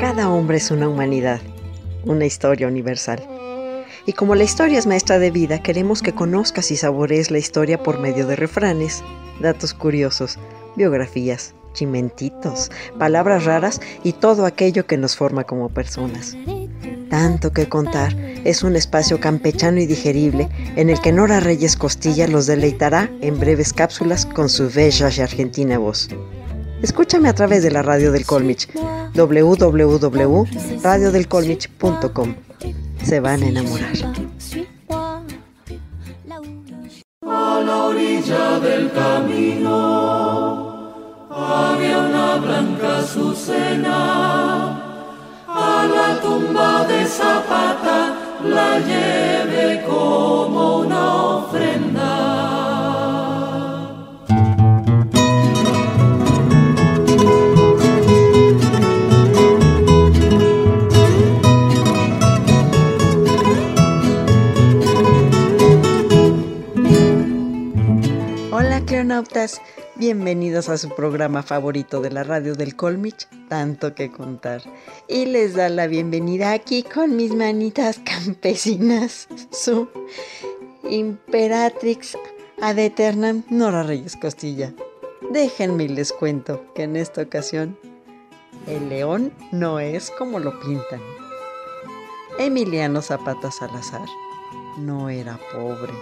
Cada hombre es una humanidad, una historia universal. Y como la historia es maestra de vida, queremos que conozcas y saborees la historia por medio de refranes, datos curiosos, biografías, chimentitos, palabras raras y todo aquello que nos forma como personas. Tanto que contar es un espacio campechano y digerible en el que Nora Reyes Costilla los deleitará en breves cápsulas con su bella y argentina voz. Escúchame a través de la Radio del Colmich, www.radiodelcolmich.com. Se van a enamorar. A la orilla del camino había una blanca azucena. A la tumba de Zapata la llevé como una ofrenda. Cleonautas, bienvenidos a su programa favorito de la Radio del Colmich, Tanto que Contar. Y les da la bienvenida aquí con mis manitas campesinas, su imperatrix ad eternam Nora Reyes Costilla. Déjenme y les cuento que en esta ocasión el león no es como lo pintan. Emiliano Zapata Salazar no era pobre.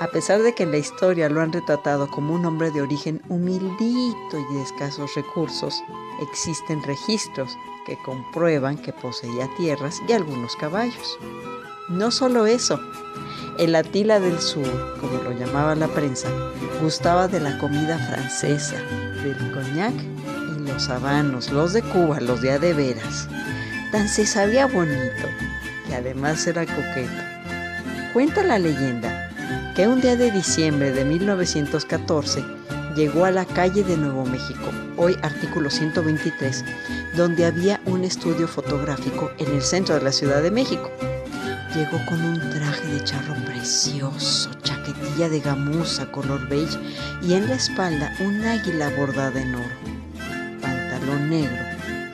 A pesar de que en la historia lo han retratado como un hombre de origen humildito y de escasos recursos, existen registros que comprueban que poseía tierras y algunos caballos. No solo eso, el Atila del Sur, como lo llamaba la prensa, gustaba de la comida francesa, del coñac y los habanos, los de Cuba, los de a de veras. Tan se sabía bonito, que además era coqueto. Cuenta la leyenda que un día de diciembre de 1914 llegó a la calle de Nuevo México, hoy artículo 123, donde había un estudio fotográfico en el centro de la Ciudad de México. Llegó con un traje de charro precioso, chaquetilla de gamuza color beige y en la espalda un águila bordada en oro, pantalón negro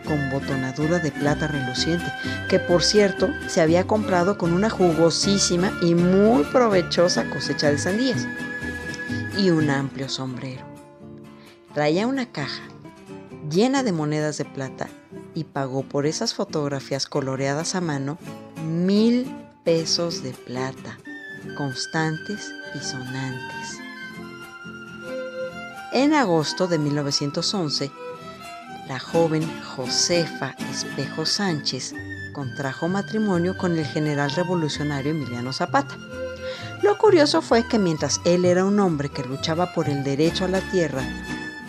con botonadura de plata reluciente, que por cierto se había comprado con una jugosísima y muy provechosa cosecha de sandías, y un amplio sombrero. Traía una caja llena de monedas de plata y pagó por esas fotografías coloreadas a mano 1,000 pesos de plata, constantes y sonantes. En agosto de 1911, la joven Josefa Espejo Sánchez contrajo matrimonio con el general revolucionario Emiliano Zapata. Lo curioso fue que mientras él era un hombre que luchaba por el derecho a la tierra,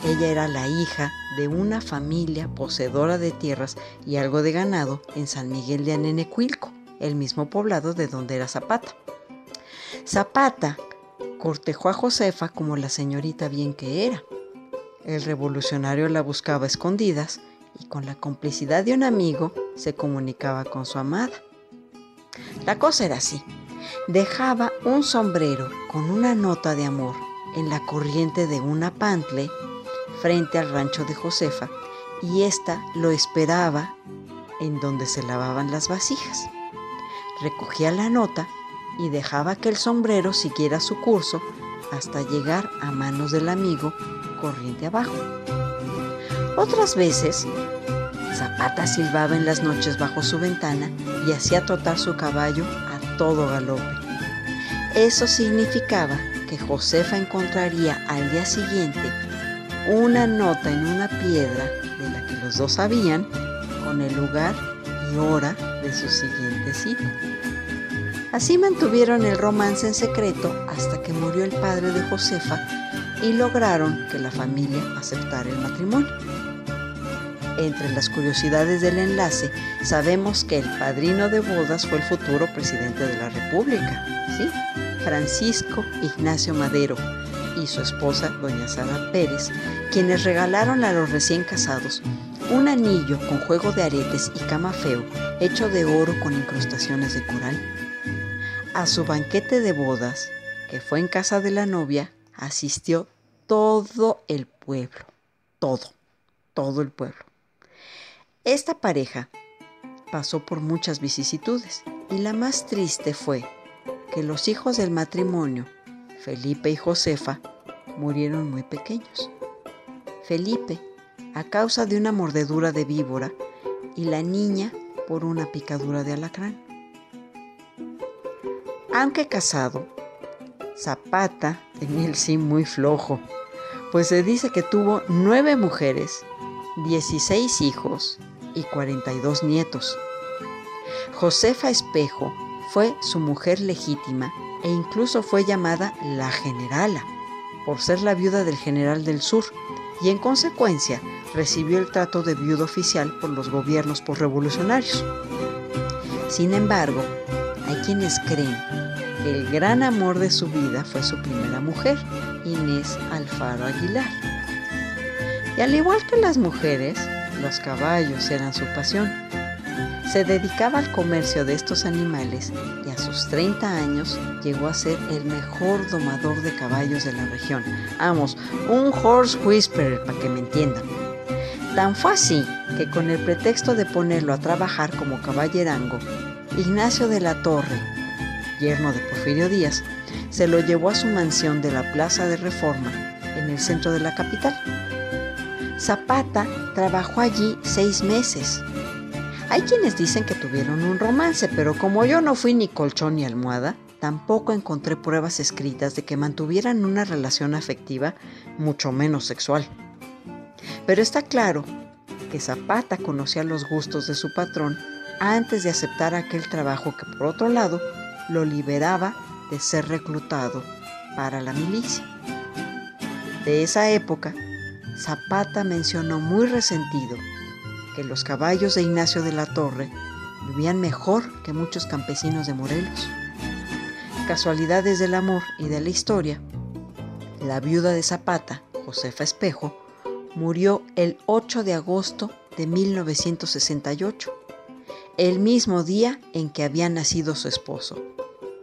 ella era la hija de una familia poseedora de tierras y algo de ganado en San Miguel de Anenecuilco, el mismo poblado de donde era Zapata. Zapata cortejó a Josefa como la señorita bien que era. El revolucionario la buscaba a escondidas y con la complicidad de un amigo se comunicaba con su amada. La cosa era así. Dejaba un sombrero con una nota de amor en la corriente de una pantle frente al rancho de Josefa y ésta lo esperaba en donde se lavaban las vasijas. Recogía la nota y dejaba que el sombrero siguiera su curso hasta llegar a manos del amigo corriente abajo. Otras veces, Zapata silbaba en las noches bajo su ventana y hacía trotar su caballo a todo galope. Eso significaba que Josefa encontraría al día siguiente una nota en una piedra de la que los dos sabían, con el lugar y hora de su siguiente cita. Así mantuvieron el romance en secreto hasta que murió el padre de Josefa y lograron que la familia aceptara el matrimonio. Entre las curiosidades del enlace, sabemos que el padrino de bodas fue el futuro presidente de la República, ¿sí? Francisco Ignacio Madero y su esposa, doña Sara Pérez, quienes regalaron a los recién casados un anillo con juego de aretes y camafeo hecho de oro con incrustaciones de coral. A su banquete de bodas, que fue en casa de la novia, asistió todo el pueblo. Esta pareja pasó por muchas vicisitudes y la más triste fue que los hijos del matrimonio, Felipe y Josefa, murieron muy pequeños. Felipe, a causa de una mordedura de víbora, y la niña por una picadura de alacrán. Aunque casado, Zapata tenía el sí muy flojo, pues se dice que tuvo 9 mujeres, 16 hijos y 42 nietos. Josefa Espejo fue su mujer legítima e incluso fue llamada la generala, por ser la viuda del general del sur, y en consecuencia recibió el trato de viuda oficial por los gobiernos posrevolucionarios. Sin embargo, hay quienes creen que el gran amor de su vida fue su primera mujer, Inés Alfaro Aguilar. Y al igual que las mujeres, los caballos eran su pasión. Se dedicaba al comercio de estos animales y a sus 30 años llegó a ser el mejor domador de caballos de la región. Vamos, un horse whisperer, para que me entiendan. Tan fue así que con el pretexto de ponerlo a trabajar como caballerango, Ignacio de la Torre, yerno de Porfirio Díaz, se lo llevó a su mansión de la Plaza de Reforma, en el centro de la capital. Zapata trabajó allí 6 meses. Hay quienes dicen que tuvieron un romance, pero como yo no fui ni colchón ni almohada, tampoco encontré pruebas escritas de que mantuvieran una relación afectiva, mucho menos sexual. Pero está claro que Zapata conocía los gustos de su patrón antes de aceptar aquel trabajo que, por otro lado, lo liberaba de ser reclutado para la milicia. De esa época, Zapata mencionó muy resentido que los caballos de Ignacio de la Torre vivían mejor que muchos campesinos de Morelos. Casualidades del amor y de la historia, la viuda de Zapata, Josefa Espejo, murió el 8 de agosto de 1968, el mismo día en que había nacido su esposo,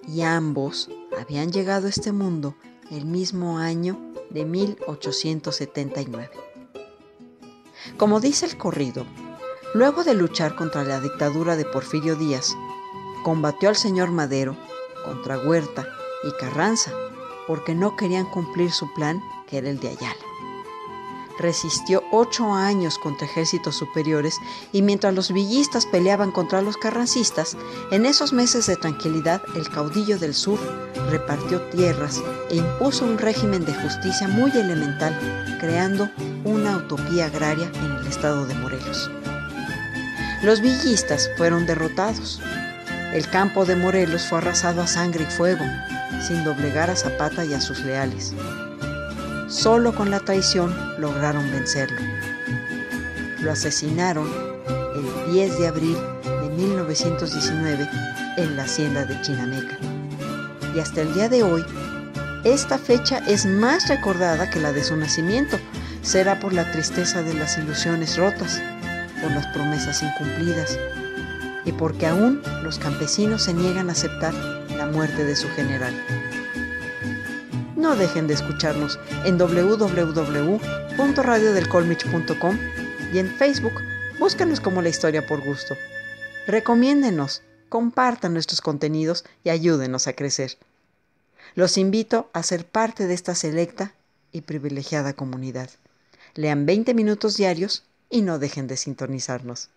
y ambos habían llegado a este mundo el mismo año de 1879. Como dice el corrido, luego de luchar contra la dictadura de Porfirio Díaz, combatió al señor Madero contra Huerta y Carranza porque no querían cumplir su plan, que era el de Ayala. Resistió 8 años contra ejércitos superiores y mientras los villistas peleaban contra los carrancistas, en esos meses de tranquilidad el caudillo del sur repartió tierras e impuso un régimen de justicia muy elemental, creando una utopía agraria en el estado de Morelos. Los villistas fueron derrotados. El campo de Morelos fue arrasado a sangre y fuego, sin doblegar a Zapata y a sus leales. Solo con la traición lograron vencerlo. Lo asesinaron el 10 de abril de 1919 en la hacienda de Chinameca. Y hasta el día de hoy, esta fecha es más recordada que la de su nacimiento. Será por la tristeza de las ilusiones rotas, por las promesas incumplidas y porque aún los campesinos se niegan a aceptar la muerte de su general. No dejen de escucharnos en www.radiodelcolmich.com y en Facebook búscanos como La Historia por Gusto. Recomiéndenos, compartan nuestros contenidos y ayúdenos a crecer. Los invito a ser parte de esta selecta y privilegiada comunidad. Lean 20 minutos diarios y no dejen de sintonizarnos.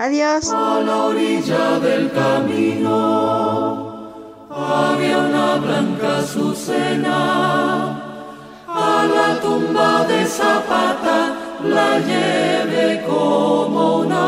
¡Adiós! A la orilla del camino había una blanca azucena, a la tumba de Zapata la llevé como una